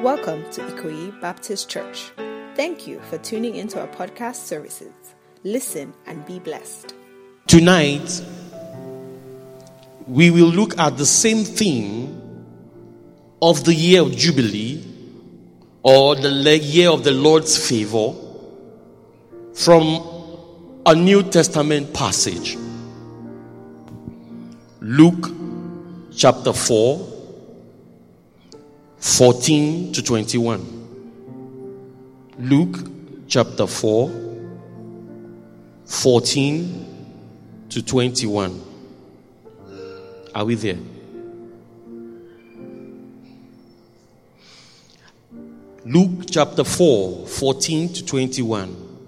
Welcome to Ikoyi Baptist Church. Thank you for tuning into our podcast services. Listen and be blessed. Tonight, we will look at the same theme of the year of Jubilee or the year of the Lord's favor from a New Testament passage. Luke chapter 4, 14 to 21. Luke chapter 4, 14 to 21. Are we there? Luke chapter 4, 14 to 21.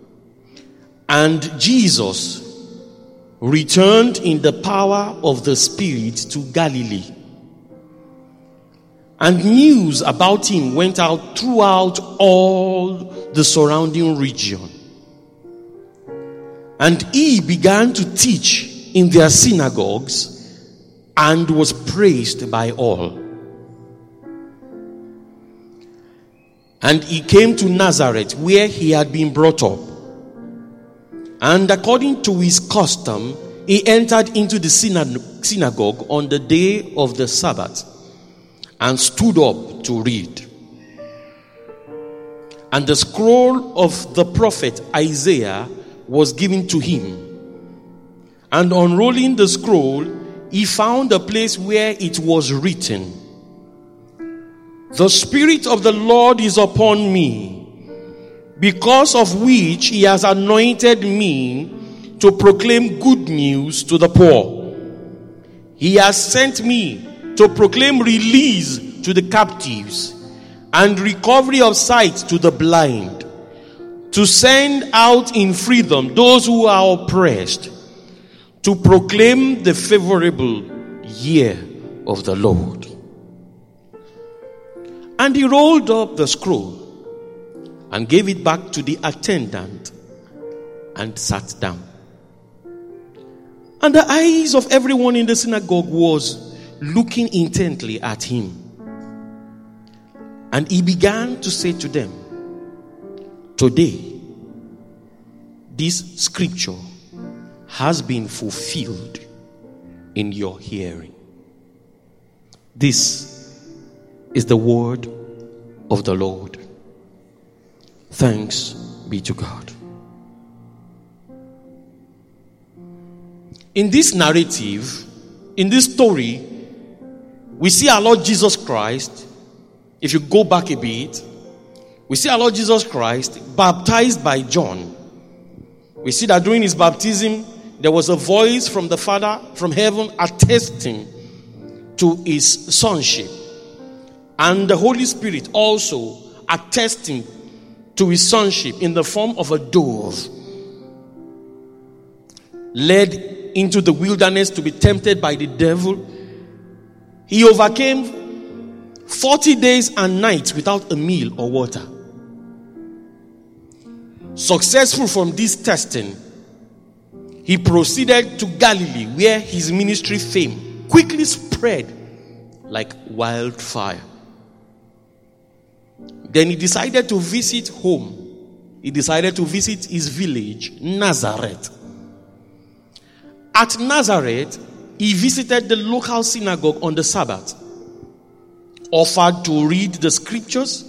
And Jesus returned in the power of the Spirit to Galilee. And news about him went out throughout all the surrounding region. And he began to teach in their synagogues and was praised by all. And he came to Nazareth, where he had been brought up. And according to his custom, he entered into the synagogue on the day of the Sabbath and stood up to read. And the scroll of the prophet Isaiah was given to him. And unrolling the scroll, he found a place where it was written, "The Spirit of the Lord is upon me, because of which he has anointed me to proclaim good news to the poor. He has sent me to proclaim release to the captives and recovery of sight to the blind, to send out in freedom those who are oppressed, to proclaim the favorable year of the Lord." And he rolled up the scroll and gave it back to the attendant and sat down. And the eyes of everyone in the synagogue was looking intently at him. And he began to say to them, "Today, this scripture has been fulfilled in your hearing." This is the word of the Lord. Thanks be to God. In this narrative, in this story, we see our Lord Jesus Christ. If you go back a bit, we see our Lord Jesus Christ baptized by John. We see that during his baptism, there was a voice from the Father, from heaven, attesting to his sonship. And the Holy Spirit also attesting to his sonship in the form of a dove, led into the wilderness to be tempted by the devil. He overcame 40 days and nights without a meal or water. Successful from this testing, he proceeded to Galilee, where his ministry fame quickly spread like wildfire. Then he decided to visit home. He decided to visit his village, Nazareth. At Nazareth, he visited the local synagogue on the Sabbath, offered to read the scriptures,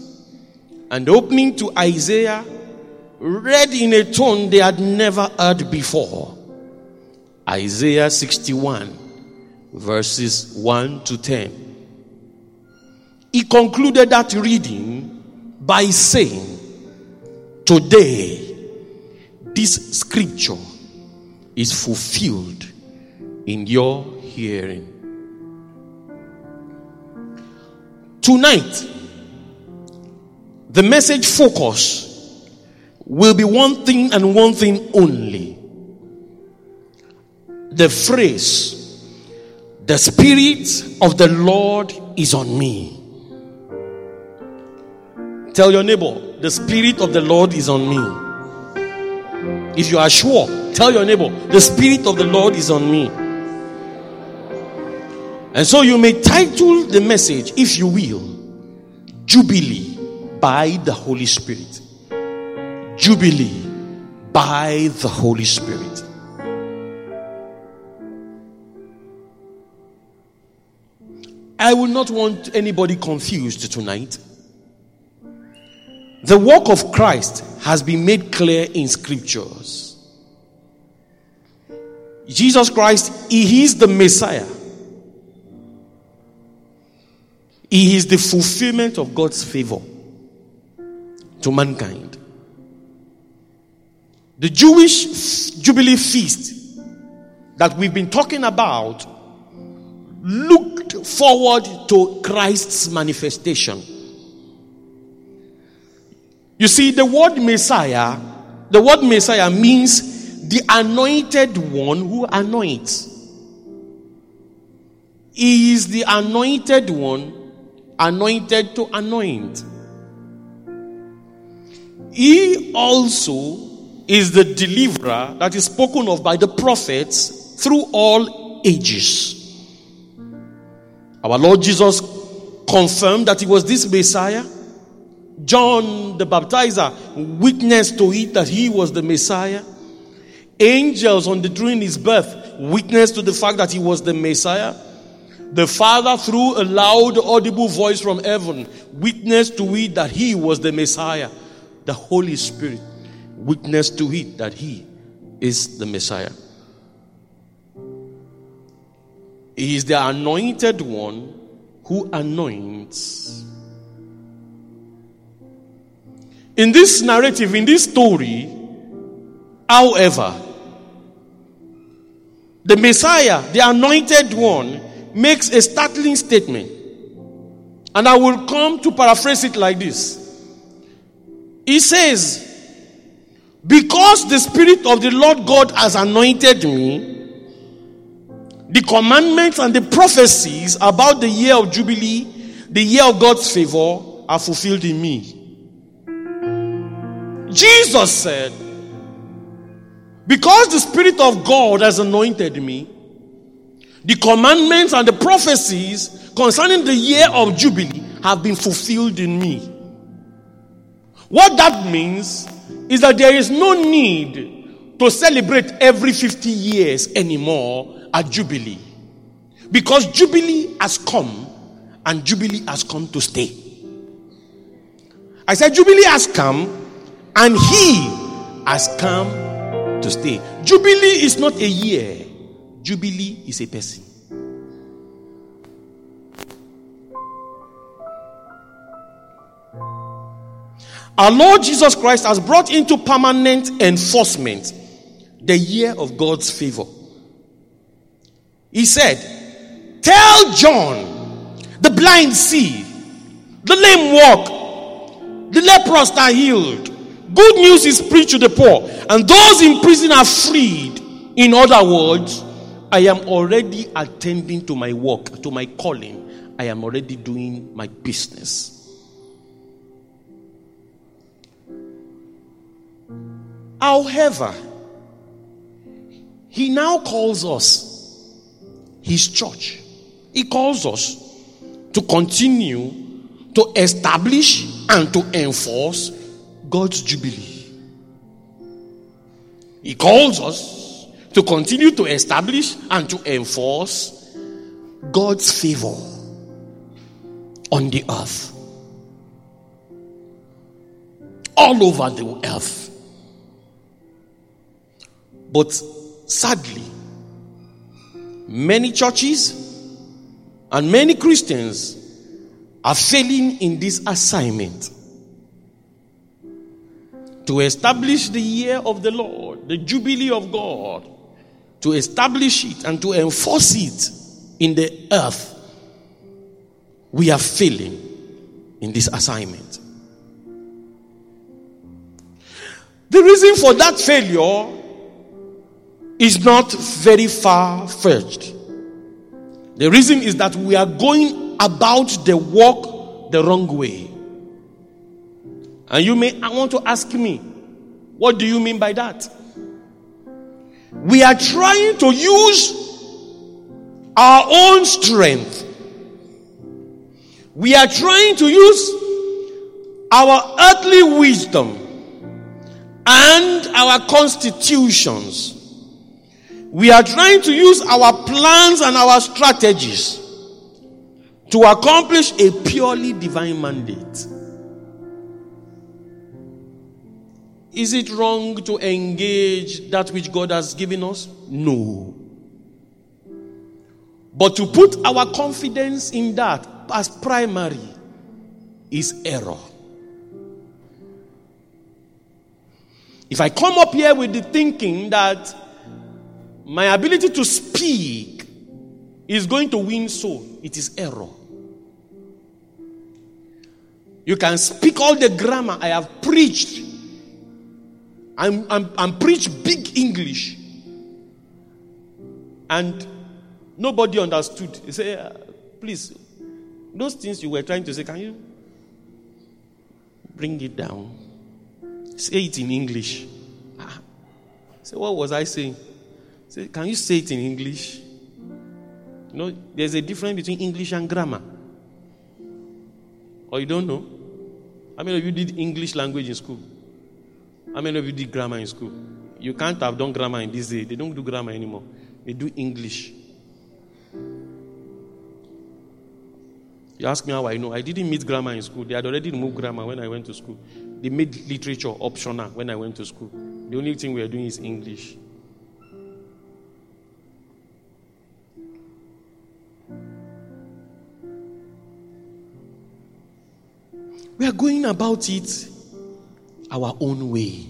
and opening to Isaiah, read in a tone they had never heard before. Isaiah 61, verses 1 to 10. He concluded that reading by saying, "Today, this scripture is fulfilled in your hearing." Tonight, the message focus will be one thing and one thing only. The phrase, "The Spirit of the Lord is on me." Tell your neighbor, "The Spirit of the Lord is on me." If you are sure, tell your neighbor, "The Spirit of the Lord is on me." And so you may title the message, if you will, Jubilee, by the Holy Spirit. Jubilee by the Holy Spirit. I will not want anybody confused tonight. The work of Christ has been made clear in scriptures. Jesus Christ, he is the Messiah. He is the fulfillment of God's favor to mankind. The Jewish Jubilee feast that we've been talking about looked forward to Christ's manifestation. You see, the word Messiah means the anointed one who anoints. He is the anointed one, anointed to anoint. He also is the deliverer that is spoken of by the prophets through all ages. Our Lord Jesus confirmed that he was this Messiah. John the Baptizer witnessed to it that he was the Messiah. Angels during his birth witnessed to the fact that he was the Messiah. The Father, through a loud, audible voice from heaven, witnessed to it that he was the Messiah. The Holy Spirit witnessed to it that he is the Messiah. He is the anointed one who anoints. In this narrative, in this story, however, the Messiah, the anointed one, makes a startling statement. And I will come to paraphrase it like this. He says, because the Spirit of the Lord God has anointed me, the commandments and the prophecies about the year of Jubilee, the year of God's favor, are fulfilled in me. Jesus said, because the Spirit of God has anointed me, the commandments and the prophecies concerning the year of Jubilee have been fulfilled in me. What that means is that there is no need to celebrate every 50 years anymore at Jubilee, because Jubilee has come, and Jubilee has come to stay. I said Jubilee has come, and he has come to stay. Jubilee is not a year. Jubilee is a person. Our Lord Jesus Christ has brought into permanent enforcement the year of God's favor. He said, tell John, the blind see, the lame walk, the lepers are healed, good news is preached to the poor, and those in prison are freed. In other words, I am already attending to my work, to my calling. I am already doing my business. However, he now calls us his church. He calls us to continue to establish and to enforce God's Jubilee. He calls us to continue to establish and to enforce God's favor on the earth. All over the earth. But sadly, many churches and many Christians are failing in this assignment to establish the year of the Lord, the Jubilee of God, to establish it and to enforce it in the earth. We are failing in this assignment. The reason for that failure is not very far-fetched. The reason is that we are going about the work the wrong way. And you may want to ask me, what do you mean by that? We are trying to use our own strength. We are trying to use our earthly wisdom and our constitutions. We are trying to use our plans and our strategies to accomplish a purely divine mandate. Is it wrong to engage that which God has given us? No. But to put our confidence in that as primary is error. If I come up here with the thinking that my ability to speak is going to win soul, it is error. You can speak all the grammar I have preached. I'm preach big English. And nobody understood. He said, please, those things you were trying to say, can you bring it down? Say it in English. Say, what was I saying? Say, can you say it in English? You know, there's a difference between English and grammar. Or you don't know? How many of you did English language in school? How many of you did grammar in school? You can't have done grammar in this day. They don't do grammar anymore. They do English. You ask me how I know. I didn't meet grammar in school. They had already removed grammar when I went to school. They made literature optional when I went to school. The only thing we are doing is English. We are going about it our own way.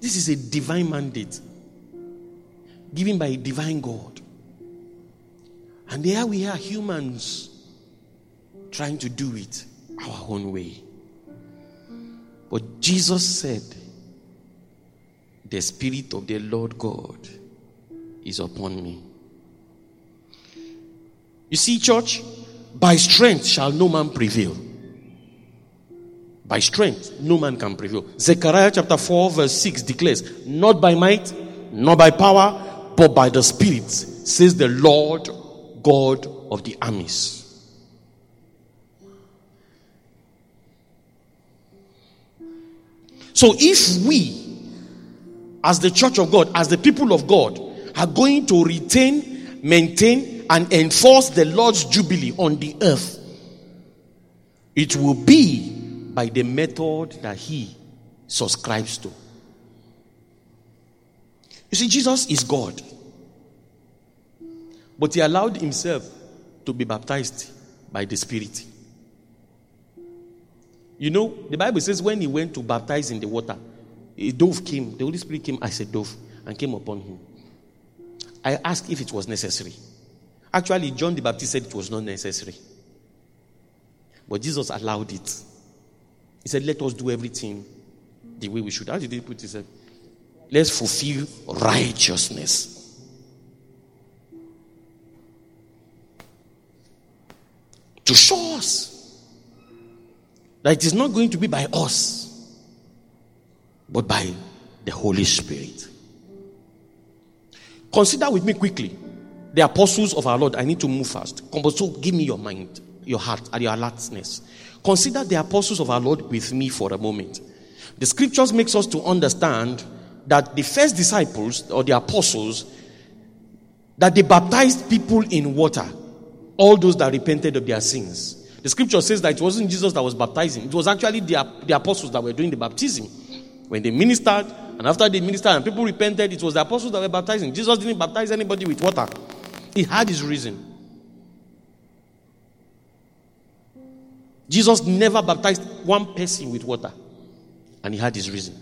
This is a divine mandate given by a divine God. And there we are, humans, trying to do it our own way. But Jesus said, the Spirit of the Lord God is upon me. You see, church, by strength shall no man prevail. By strength, no man can prevail. Zechariah chapter 4 verse 6 declares, not by might, not by power, but by the Spirit, says the Lord God of the armies. So if we, as the church of God, as the people of God, are going to retain, maintain, and enforce the Lord's Jubilee on the earth, it will be by the method that He subscribes to. You see, Jesus is God, but He allowed Himself to be baptized by the Spirit. You know, the Bible says when He went to baptize in the water, a dove came, the Holy Spirit came as a dove and came upon Him. I asked if it was necessary. Actually, John the Baptist said it was not necessary. But Jesus allowed it. He said, let us do everything the way we should. How did He put it? Let's fulfill righteousness. To show us that it is not going to be by us, but by the Holy Spirit. Consider with me quickly the apostles of our Lord. I need to move fast. So give me your mind, your heart, and your alertness. Consider the apostles of our Lord with me for a moment. The scriptures makes us to understand that the first disciples or the apostles, that they baptized people in water, all those that repented of their sins. The scripture says that it wasn't Jesus that was baptizing. It was actually the apostles that were doing the baptism. When they ministered, and after they ministered and people repented, it was the apostles that were baptizing. Jesus didn't baptize anybody with water. He had His reason. Jesus never baptized one person with water. And He had His reason.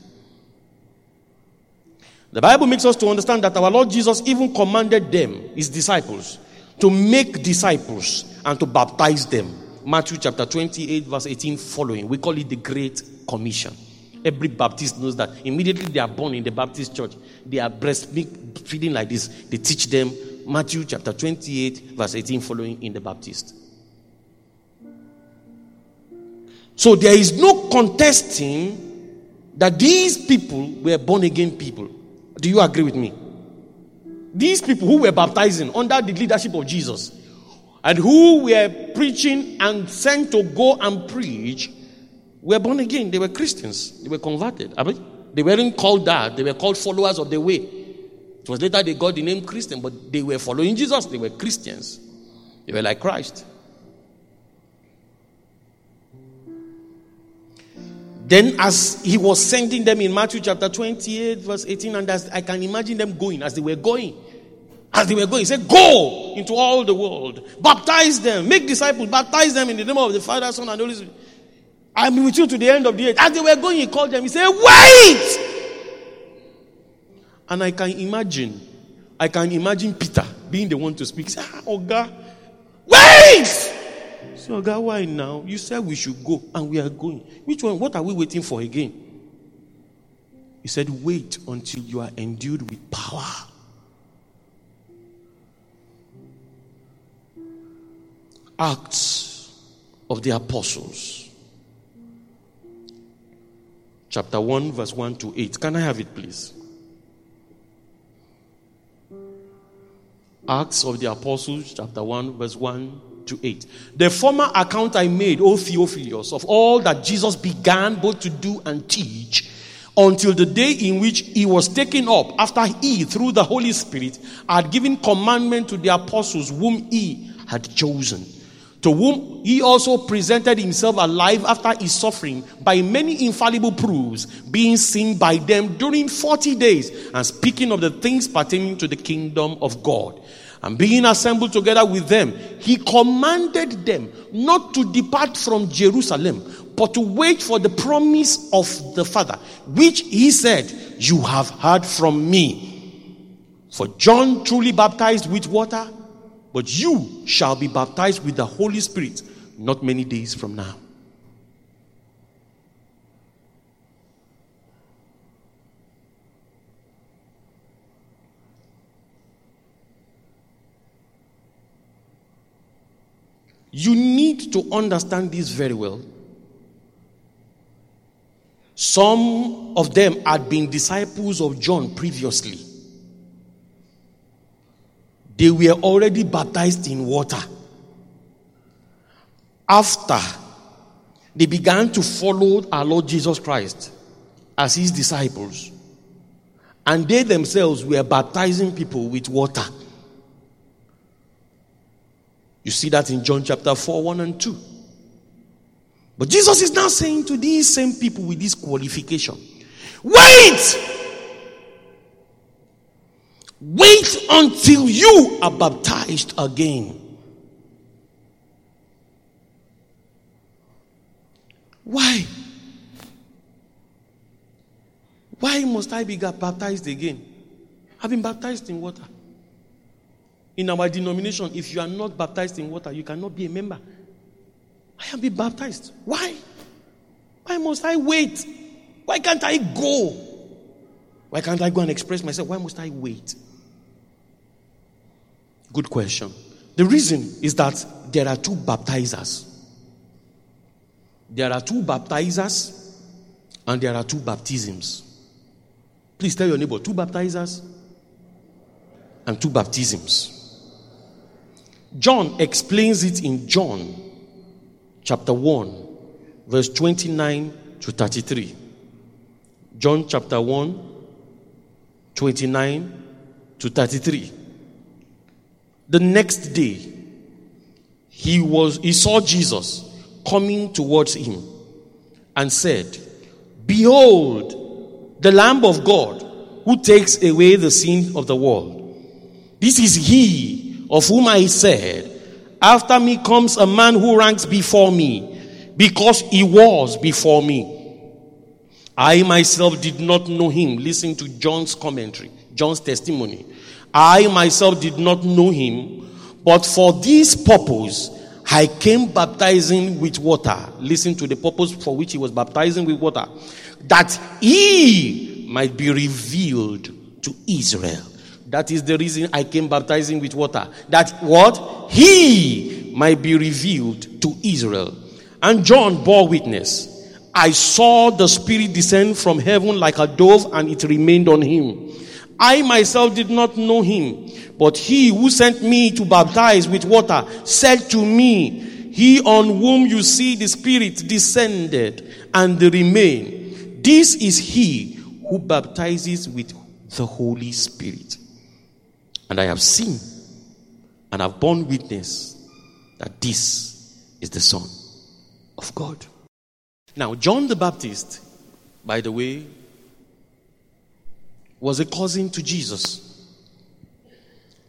The Bible makes us to understand that our Lord Jesus even commanded them, His disciples, to make disciples and to baptize them. Matthew chapter 28 verse 18 following. We call it the Great Commission. Every Baptist knows that. Immediately they are born in the Baptist church, they are breastfeeding like this. They teach them Matthew chapter 28 verse 18 following in the Baptist. So there is no contesting that these people were born again people. Do you agree with me? These people who were baptizing under the leadership of Jesus and who were preaching and sent to go and preach were born again. They were Christians. They were converted. I mean, they weren't called that. They were called followers of the way. It was later they got the name Christian, but they were following Jesus. They were Christians. They were like Christ. Then as he was sending them in Matthew chapter 28, verse 18, and as I can imagine them going, as they were going, he said, go into all the world, baptize them, make disciples, baptize them in the name of the Father, Son, and Holy Spirit. I'm with you to the end of the earth. As they were going, he called them. He said, wait! And I can imagine Peter being the one to speak. He said, Oga, wait! So, God, why now? You said we should go, and we are going. Which one? What are we waiting for again? He said, wait until you are endued with power. Acts of the Apostles. Chapter 1, verse 1 to 8. Can I have it, please? Acts of the Apostles, chapter 1, verse 1 to 8. The former account I made, O Theophilus, of all that Jesus began both to do and teach, until the day in which he was taken up, after he, through the Holy Spirit, had given commandment to the apostles whom he had chosen, to whom he also presented himself alive after his suffering by many infallible proofs, being seen by them during 40 days, and speaking of the things pertaining to the kingdom of God. And being assembled together with them, he commanded them not to depart from Jerusalem, but to wait for the promise of the Father, which he said, you have heard from me. For John truly baptized with water, but you shall be baptized with the Holy Spirit not many days from now. You need to understand this very well. Some of them had been disciples of John previously. They were already baptized in water. After they began to follow our Lord Jesus Christ as his disciples, and they themselves were baptizing people with water. You see that in John chapter 4, 1 and 2. But Jesus is now saying to these same people with this qualification, wait until you are baptized again. Why must I be baptized again? I've been baptized in water. In our denomination, if you are not baptized in water, you cannot be a member. I have been baptized. Why? Why must I wait? Why can't I go? Why can't I go and express myself? Why must I wait? Good question. The reason is that there are two baptizers. There are two baptizers and there are two baptisms. Please tell your neighbor, two baptizers and two baptisms. John explains it in John chapter 1, verse 29 to 33. John chapter 1, 29 to 33. The next day, he saw Jesus coming towards him and said, behold, the Lamb of God who takes away the sin of the world. This is he of whom I said, after me comes a man who ranks before me, because he was before me. I myself did not know him. Listen to John's commentary, John's testimony. I myself did not know him, but for this purpose I came baptizing with water. Listen to the purpose for which he was baptizing with water, that he might be revealed to Israel. That is the reason I came baptizing with water. That what? He might be revealed to Israel. And John bore witness. I saw the Spirit descend from heaven like a dove, and it remained on him. I myself did not know him, but he who sent me to baptize with water said to me, he on whom you see the Spirit descended and remain, this is he who baptizes with the Holy Spirit. And I have seen and have borne witness that this is the Son of God. Now, John the Baptist, by the way, was a cousin to Jesus.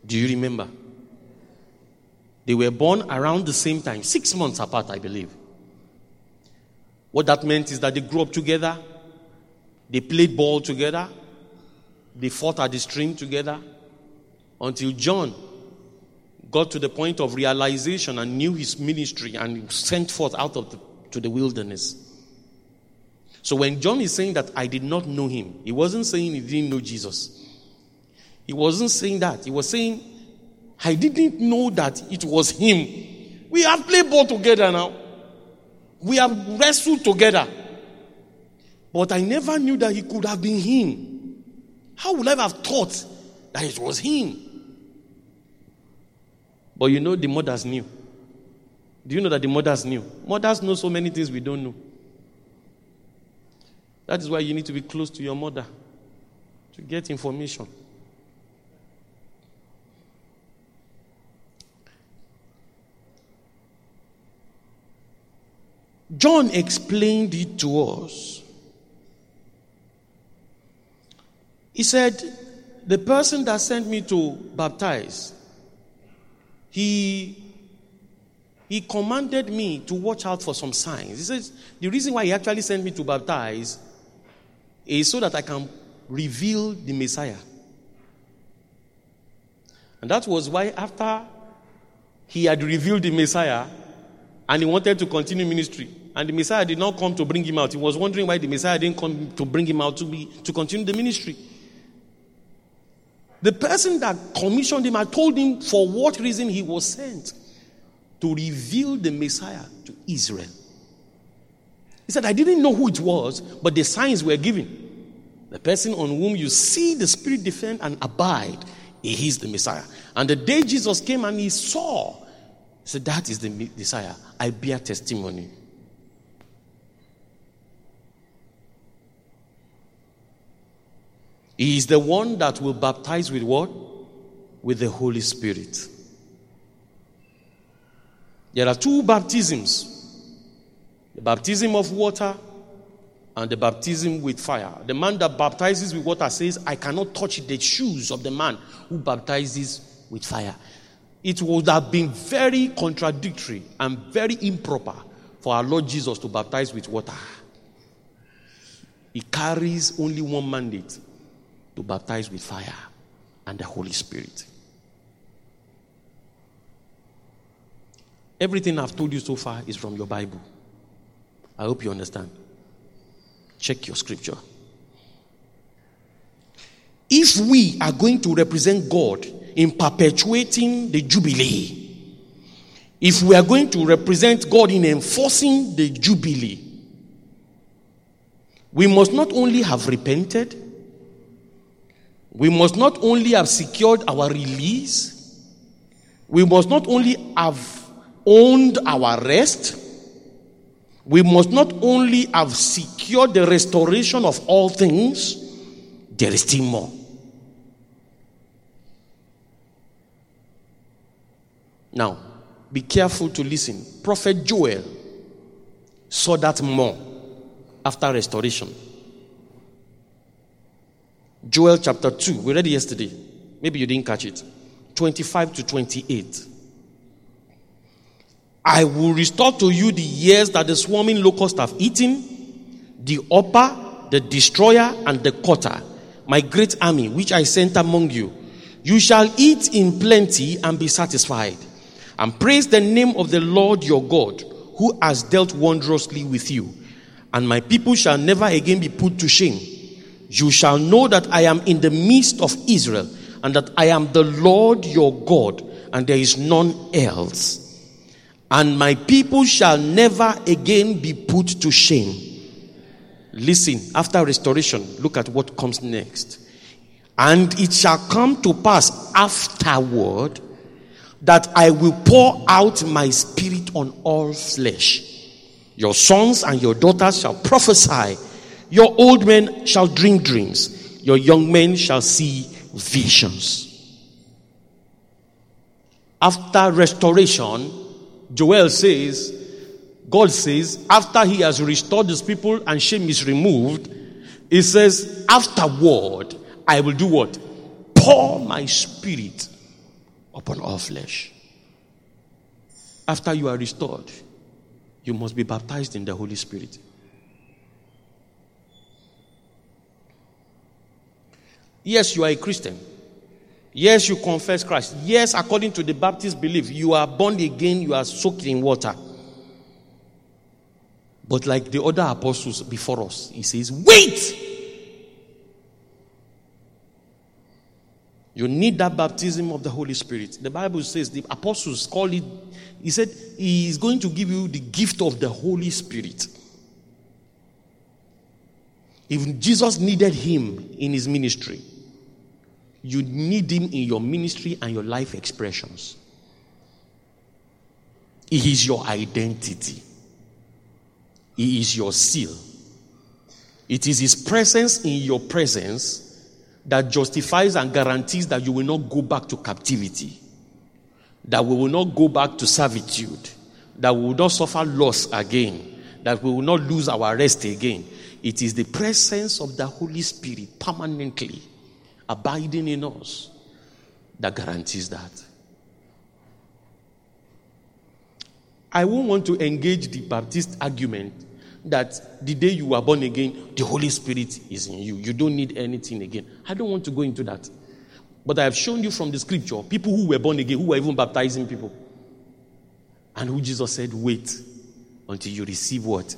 Do you remember? They were born around the same time, 6 months apart, I believe. What that meant is that they grew up together, they played ball together, they fought at the stream together, until John got to the point of realization and knew his ministry and sent forth out of to the wilderness. So when John is saying that I did not know him, he wasn't saying he didn't know Jesus. He wasn't saying that. He was saying, I didn't know that it was him. We have played ball together now. We have wrestled together. But I never knew that he could have been him. How would I have thought that it was him? But you know, the mothers knew. Do you know that the mothers knew? Mothers know so many things we don't know. That is why you need to be close to your mother to get information. John explained it to us. He said, the person that sent me to baptize, he commanded me to watch out for some signs. He says, the reason why he actually sent me to baptize is so that I can reveal the Messiah. And that was why after he had revealed the Messiah, and he wanted to continue ministry, and the Messiah did not come to bring him out. He was wondering why the Messiah didn't come to bring him out to continue the ministry. The person that commissioned him had told him for what reason he was sent, to reveal the Messiah to Israel. He said, I didn't know who it was, but the signs were given. The person on whom you see the Spirit descend and abide, he is the Messiah. And the day Jesus came and he saw, he said, that is the Messiah. I bear testimony. He is the one that will baptize with what? With the Holy Spirit. There are two baptisms. The baptism of water and the baptism with fire. The man that baptizes with water says, I cannot touch the shoes of the man who baptizes with fire. It would have been very contradictory and very improper for our Lord Jesus to baptize with water. He carries only one mandate, to baptize with fire and the Holy Spirit. Everything I've told you so far is from your Bible. I hope you understand. Check your scripture. If we are going to represent God in perpetuating the Jubilee, if we are going to represent God in enforcing the Jubilee, we must not only have repented, we must not only have secured our release, we must not only have owned our rest, we must not only have secured the restoration of all things, there is still more. Now, be careful to listen. Prophet Joel saw that more after restoration. Joel chapter 2, we read it yesterday. Maybe you didn't catch it. 25 to 28. I will restore to you the years that the swarming locusts have eaten, the upper, the destroyer, and the cutter, my great army, which I sent among you. You shall eat in plenty and be satisfied, and praise the name of the Lord your God, who has dealt wondrously with you. And my people shall never again be put to shame. You shall know that I am in the midst of Israel, and that I am the Lord your God, and there is none else. And my people shall never again be put to shame. Listen, after restoration, look at what comes next. And it shall come to pass afterward that I will pour out my spirit on all flesh. Your sons and your daughters shall prophesy. Your old men shall dream dreams. Your young men shall see visions. After restoration, Joel says, God says, after he has restored his people and shame is removed, he says, afterward, I will do what? Pour my spirit upon all flesh. After you are restored, you must be baptized in the Holy Spirit. Yes, you are a Christian. Yes, you confess Christ. Yes, according to the Baptist belief, you are born again, you are soaked in water. But like the other apostles before us, he says, wait! You need that baptism of the Holy Spirit. The Bible says, the apostles call it, he said, he is going to give you the gift of the Holy Spirit. If Jesus needed him in his ministry, you need him in your ministry and your life expressions. He is your identity. He is your seal. It is his presence in your presence that justifies and guarantees that you will not go back to captivity, that we will not go back to servitude, that we will not suffer loss again, that we will not lose our rest again. It is the presence of the Holy Spirit permanently abiding in us that guarantees that. I won't want to engage the Baptist argument that the day you were born again, the Holy Spirit is in you. You don't need anything again. I don't want to go into that. But I have shown you from the scripture, people who were born again, who were even baptizing people, and who Jesus said, wait until you receive what?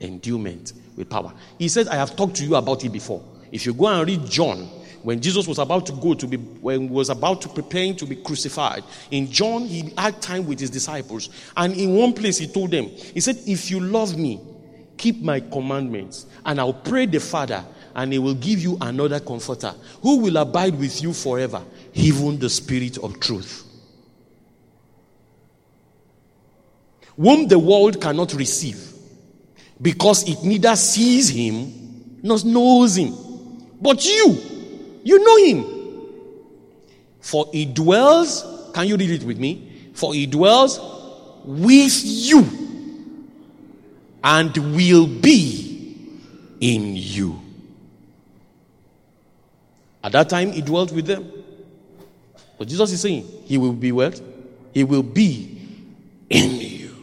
Endowment with power. He says, I have talked to you about it before. If you go and read John, when Jesus was about to go to be, when was about to preparing to be crucified, in John, he had time with his disciples. And in one place, he told them, he said, if you love me, keep my commandments, and I'll pray the Father, and he will give you another comforter who will abide with you forever, even the Spirit of truth, whom the world cannot receive, because it neither sees him nor knows him. But you know him. For he dwells, can you read it with me? For he dwells with you and will be in you. At that time, he dwelt with them. But Jesus is saying, he will be what? He will be in you.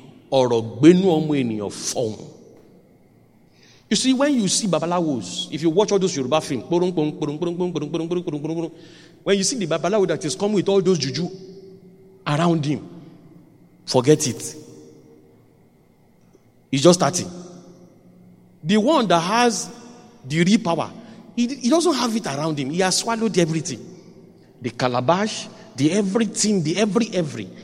You see, when you see babalawos, if you watch all those Yoruba films, when you see the babalawo that is coming with all those juju around him, forget it. He's just starting. The one that has the real power, he doesn't have it around him. He has swallowed everything. The calabash, the everything, the every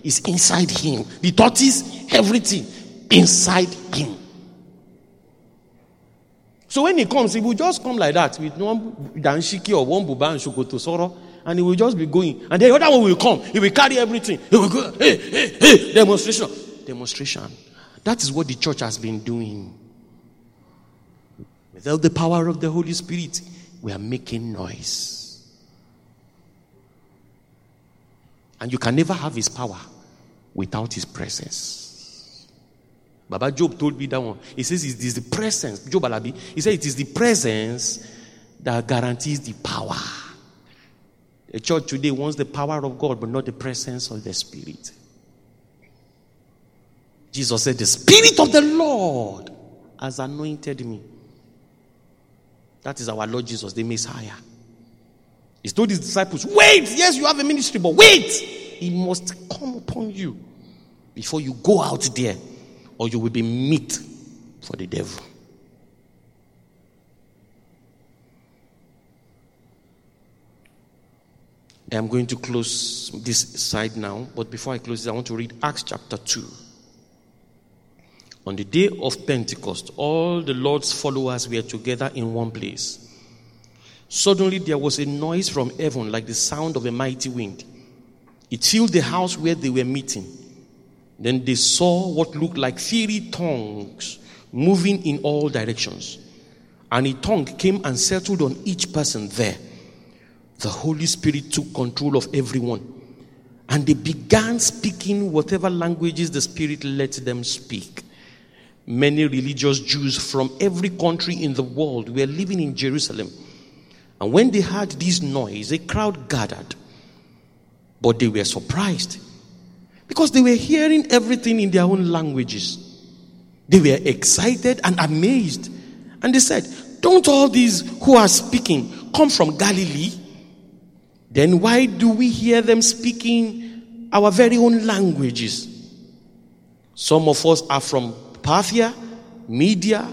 is inside him. The tortoise, everything inside him. So when he comes, he will just come like that with one danshiki or one buba and shokoto soro, and he will just be going. And the other one will come. He will carry everything. He will go, hey, demonstration. That is what the church has been doing. Without the power of the Holy Spirit, we are making noise. And you can never have his power without his presence. Baba Job told me that one. He says it is the presence. Job Alabi. He said it is the presence that guarantees the power. The church today wants the power of God, but not the presence of the Spirit. Jesus said, the Spirit of the Lord has anointed me. That is our Lord Jesus, the Messiah. He told his disciples, wait, yes, you have a ministry, but wait. He must come upon you before you go out there, or you will be meat for the devil. I am going to close this side now. But before I close this, I want to read Acts chapter 2. On the day of Pentecost, all the Lord's followers were together in one place. Suddenly there was a noise from heaven like the sound of a mighty wind. It filled the house where they were meeting. Then they saw what looked like fiery tongues moving in all directions. And a tongue came and settled on each person there. The Holy Spirit took control of everyone. And they began speaking whatever languages the Spirit let them speak. Many religious Jews from every country in the world were living in Jerusalem. And when they heard this noise, a crowd gathered. But they were surprised, because they were hearing everything in their own languages. They were excited and amazed. And they said, "Don't all these who are speaking come from Galilee? Then why do we hear them speaking our very own languages? Some of us are from Parthia, Media,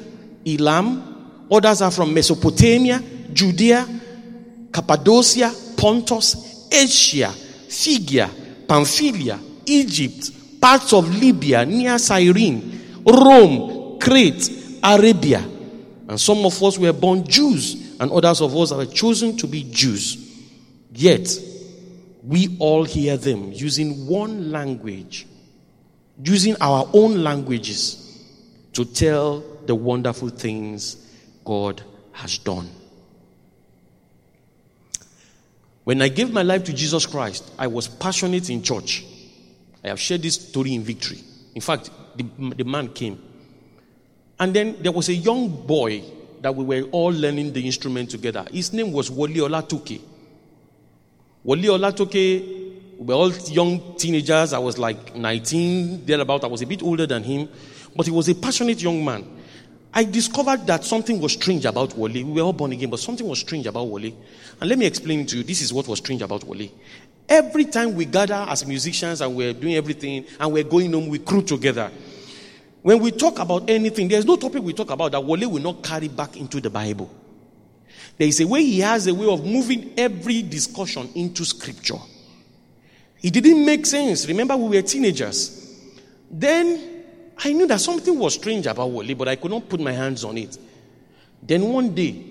Elam. Others are from Mesopotamia, Judea, Cappadocia, Pontus, Asia, Phrygia, Pamphylia, Egypt, parts of Libya near Cyrene, Rome, Crete, Arabia. And some of us were born Jews, and others of us are chosen to be Jews. Yet, we all hear them using one language, using our own languages to tell the wonderful things God has done." When I gave my life to Jesus Christ, I was passionate in church. I have shared this story in Victory. In fact, the man came. And then there was a young boy that we were all learning the instrument together. His name was Woli Olatoke. Woli Olatoke, we were all young teenagers. I was like 19, thereabout. I was a bit older than him. But he was a passionate young man. I discovered that something was strange about Woli. We were all born again, but something was strange about Woli. And let me explain to you, this is what was strange about Woli. Every time we gather as musicians and we're doing everything, and we're going home, we crew together. When we talk about anything, there's no topic we talk about that Woli will not carry back into the Bible. There is a way, he has a way of moving every discussion into scripture. It didn't make sense. Remember, we were teenagers. Then I knew that something was strange about Woli, but I could not put my hands on it. Then one day,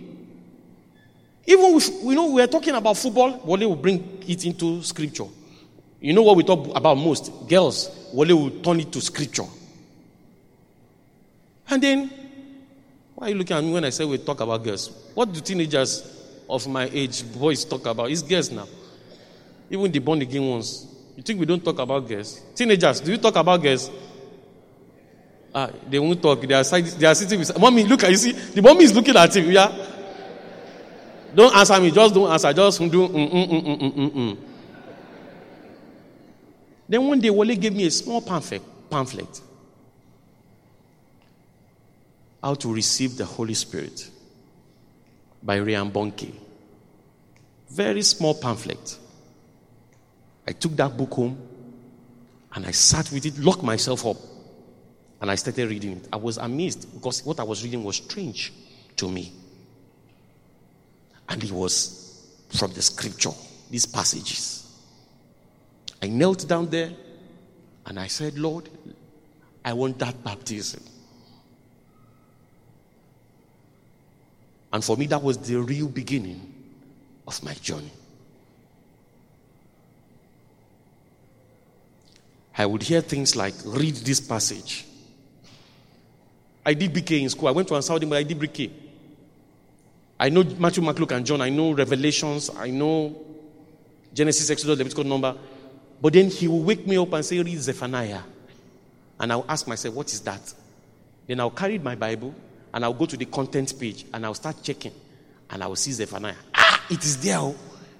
even if we were talking about football, Woli will bring it into scripture. You know what we talk about most? Girls. Woli will turn it to scripture. And then, why are you looking at me when I say we talk about girls? What do teenagers of my age, boys, talk about? It's girls now. Even the born again ones. You think we don't talk about girls? Teenagers, do you talk about girls? They won't talk. They are sitting with mommy. Look, you see, the mommy is looking at him. Yeah. Don't answer me. Just don't answer. Just do. Then one day, Wole gave me a small pamphlet. How to receive the Holy Spirit by Reinhard Bonnke. Very small pamphlet. I took that book home and I sat with it, locked myself up, and I started reading it. I was amazed because what I was reading was strange to me. And it was from the scripture, these passages. I knelt down there and I said, "Lord, I want that baptism." And for me, that was the real beginning of my journey. I would hear things like, "Read this passage." I did BK in school. I went to Ansaudi, but I did BK. I know Matthew, Mark, Luke, and John. I know Revelations. I know Genesis, Exodus, Leviticus, Number. But then he will wake me up and say, "Read Zephaniah." And I'll ask myself, "What is that?" Then I'll carry my Bible. And I'll go to the content page and I'll start checking. And I'll see Zephaniah. It is there.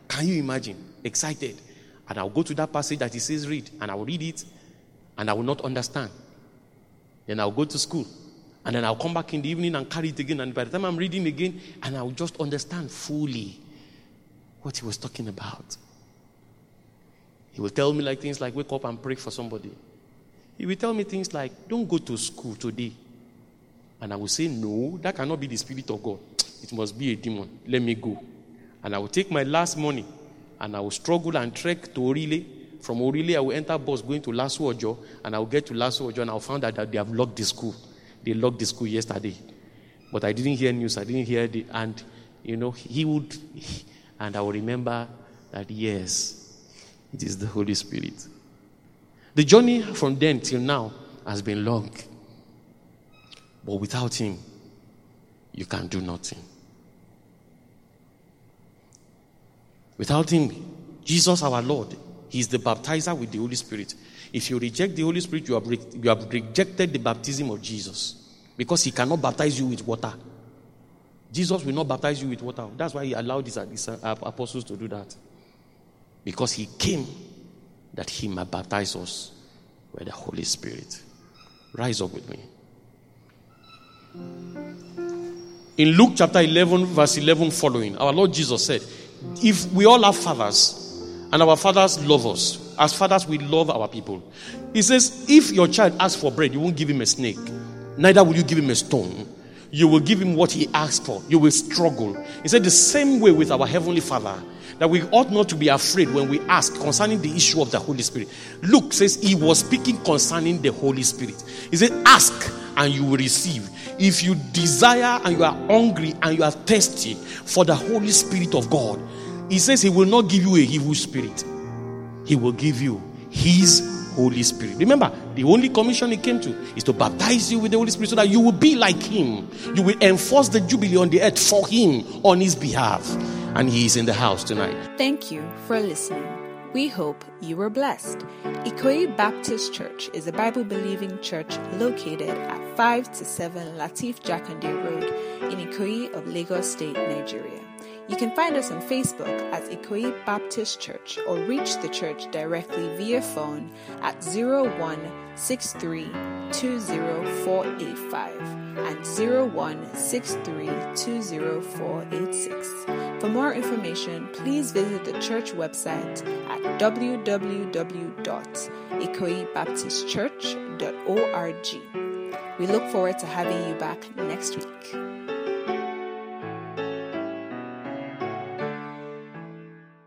Can you imagine? Excited. And I'll go to that passage that it says read. And I'll read it. And I will not understand. Then I'll go to school. And then I'll come back in the evening and carry it again. And by the time I'm reading again, and I'll just understand fully what he was talking about. He will tell me like things like, "Wake up and pray for somebody." He will tell me things like, "Don't go to school today." And I will say, "No, that cannot be the Spirit of God. It must be a demon. Let me go." And I will take my last money and I will struggle and trek to Orile. From Orile, I will enter bus going to Lasu Ojo, and I will get to Lasu Ojo and I will find out that they have locked the school. They locked the school yesterday. But I didn't hear news. I didn't hear and he would, and I will remember that, yes, it is the Holy Spirit. The journey from then till now has been long. But without him, you can do nothing. Without him, Jesus our Lord, he is the baptizer with the Holy Spirit. If you reject the Holy Spirit, you have rejected the baptism of Jesus. Because he cannot baptize you with water. Jesus will not baptize you with water. That's why he allowed his apostles to do that. Because he came that he might baptize us with the Holy Spirit. Rise up with me. In Luke chapter 11, verse 11 following, our Lord Jesus said, if we all have fathers, and our fathers love us, as fathers we love our people. He says, if your child asks for bread, you won't give him a snake. Neither will you give him a stone. You will give him what he asks for. You will struggle. He said the same way with our Heavenly Father, that we ought not to be afraid when we ask concerning the issue of the Holy Spirit. Luke says he was speaking concerning the Holy Spirit. He said, ask and you will receive. If you desire and you are hungry and you are thirsty for the Holy Spirit of God, he says he will not give you a evil spirit. He will give you his Holy Spirit. Remember, the only commission he came to is to baptize you with the Holy Spirit so that you will be like him. You will enforce the Jubilee on the earth for him on his behalf. And he is in the house tonight. Thank you for listening. We hope you were blessed. Ikoyi Baptist Church is a Bible-believing church located at 5 to 7 Latif Jakande Road in Ikoyi of Lagos State, Nigeria. You can find us on Facebook at Ikoyi Baptist Church or reach the church directly via phone at 0163200485 and 0163200486. For more information, please visit the church website at www.ikoyibaptistchurch.org. We look forward to having you back next week.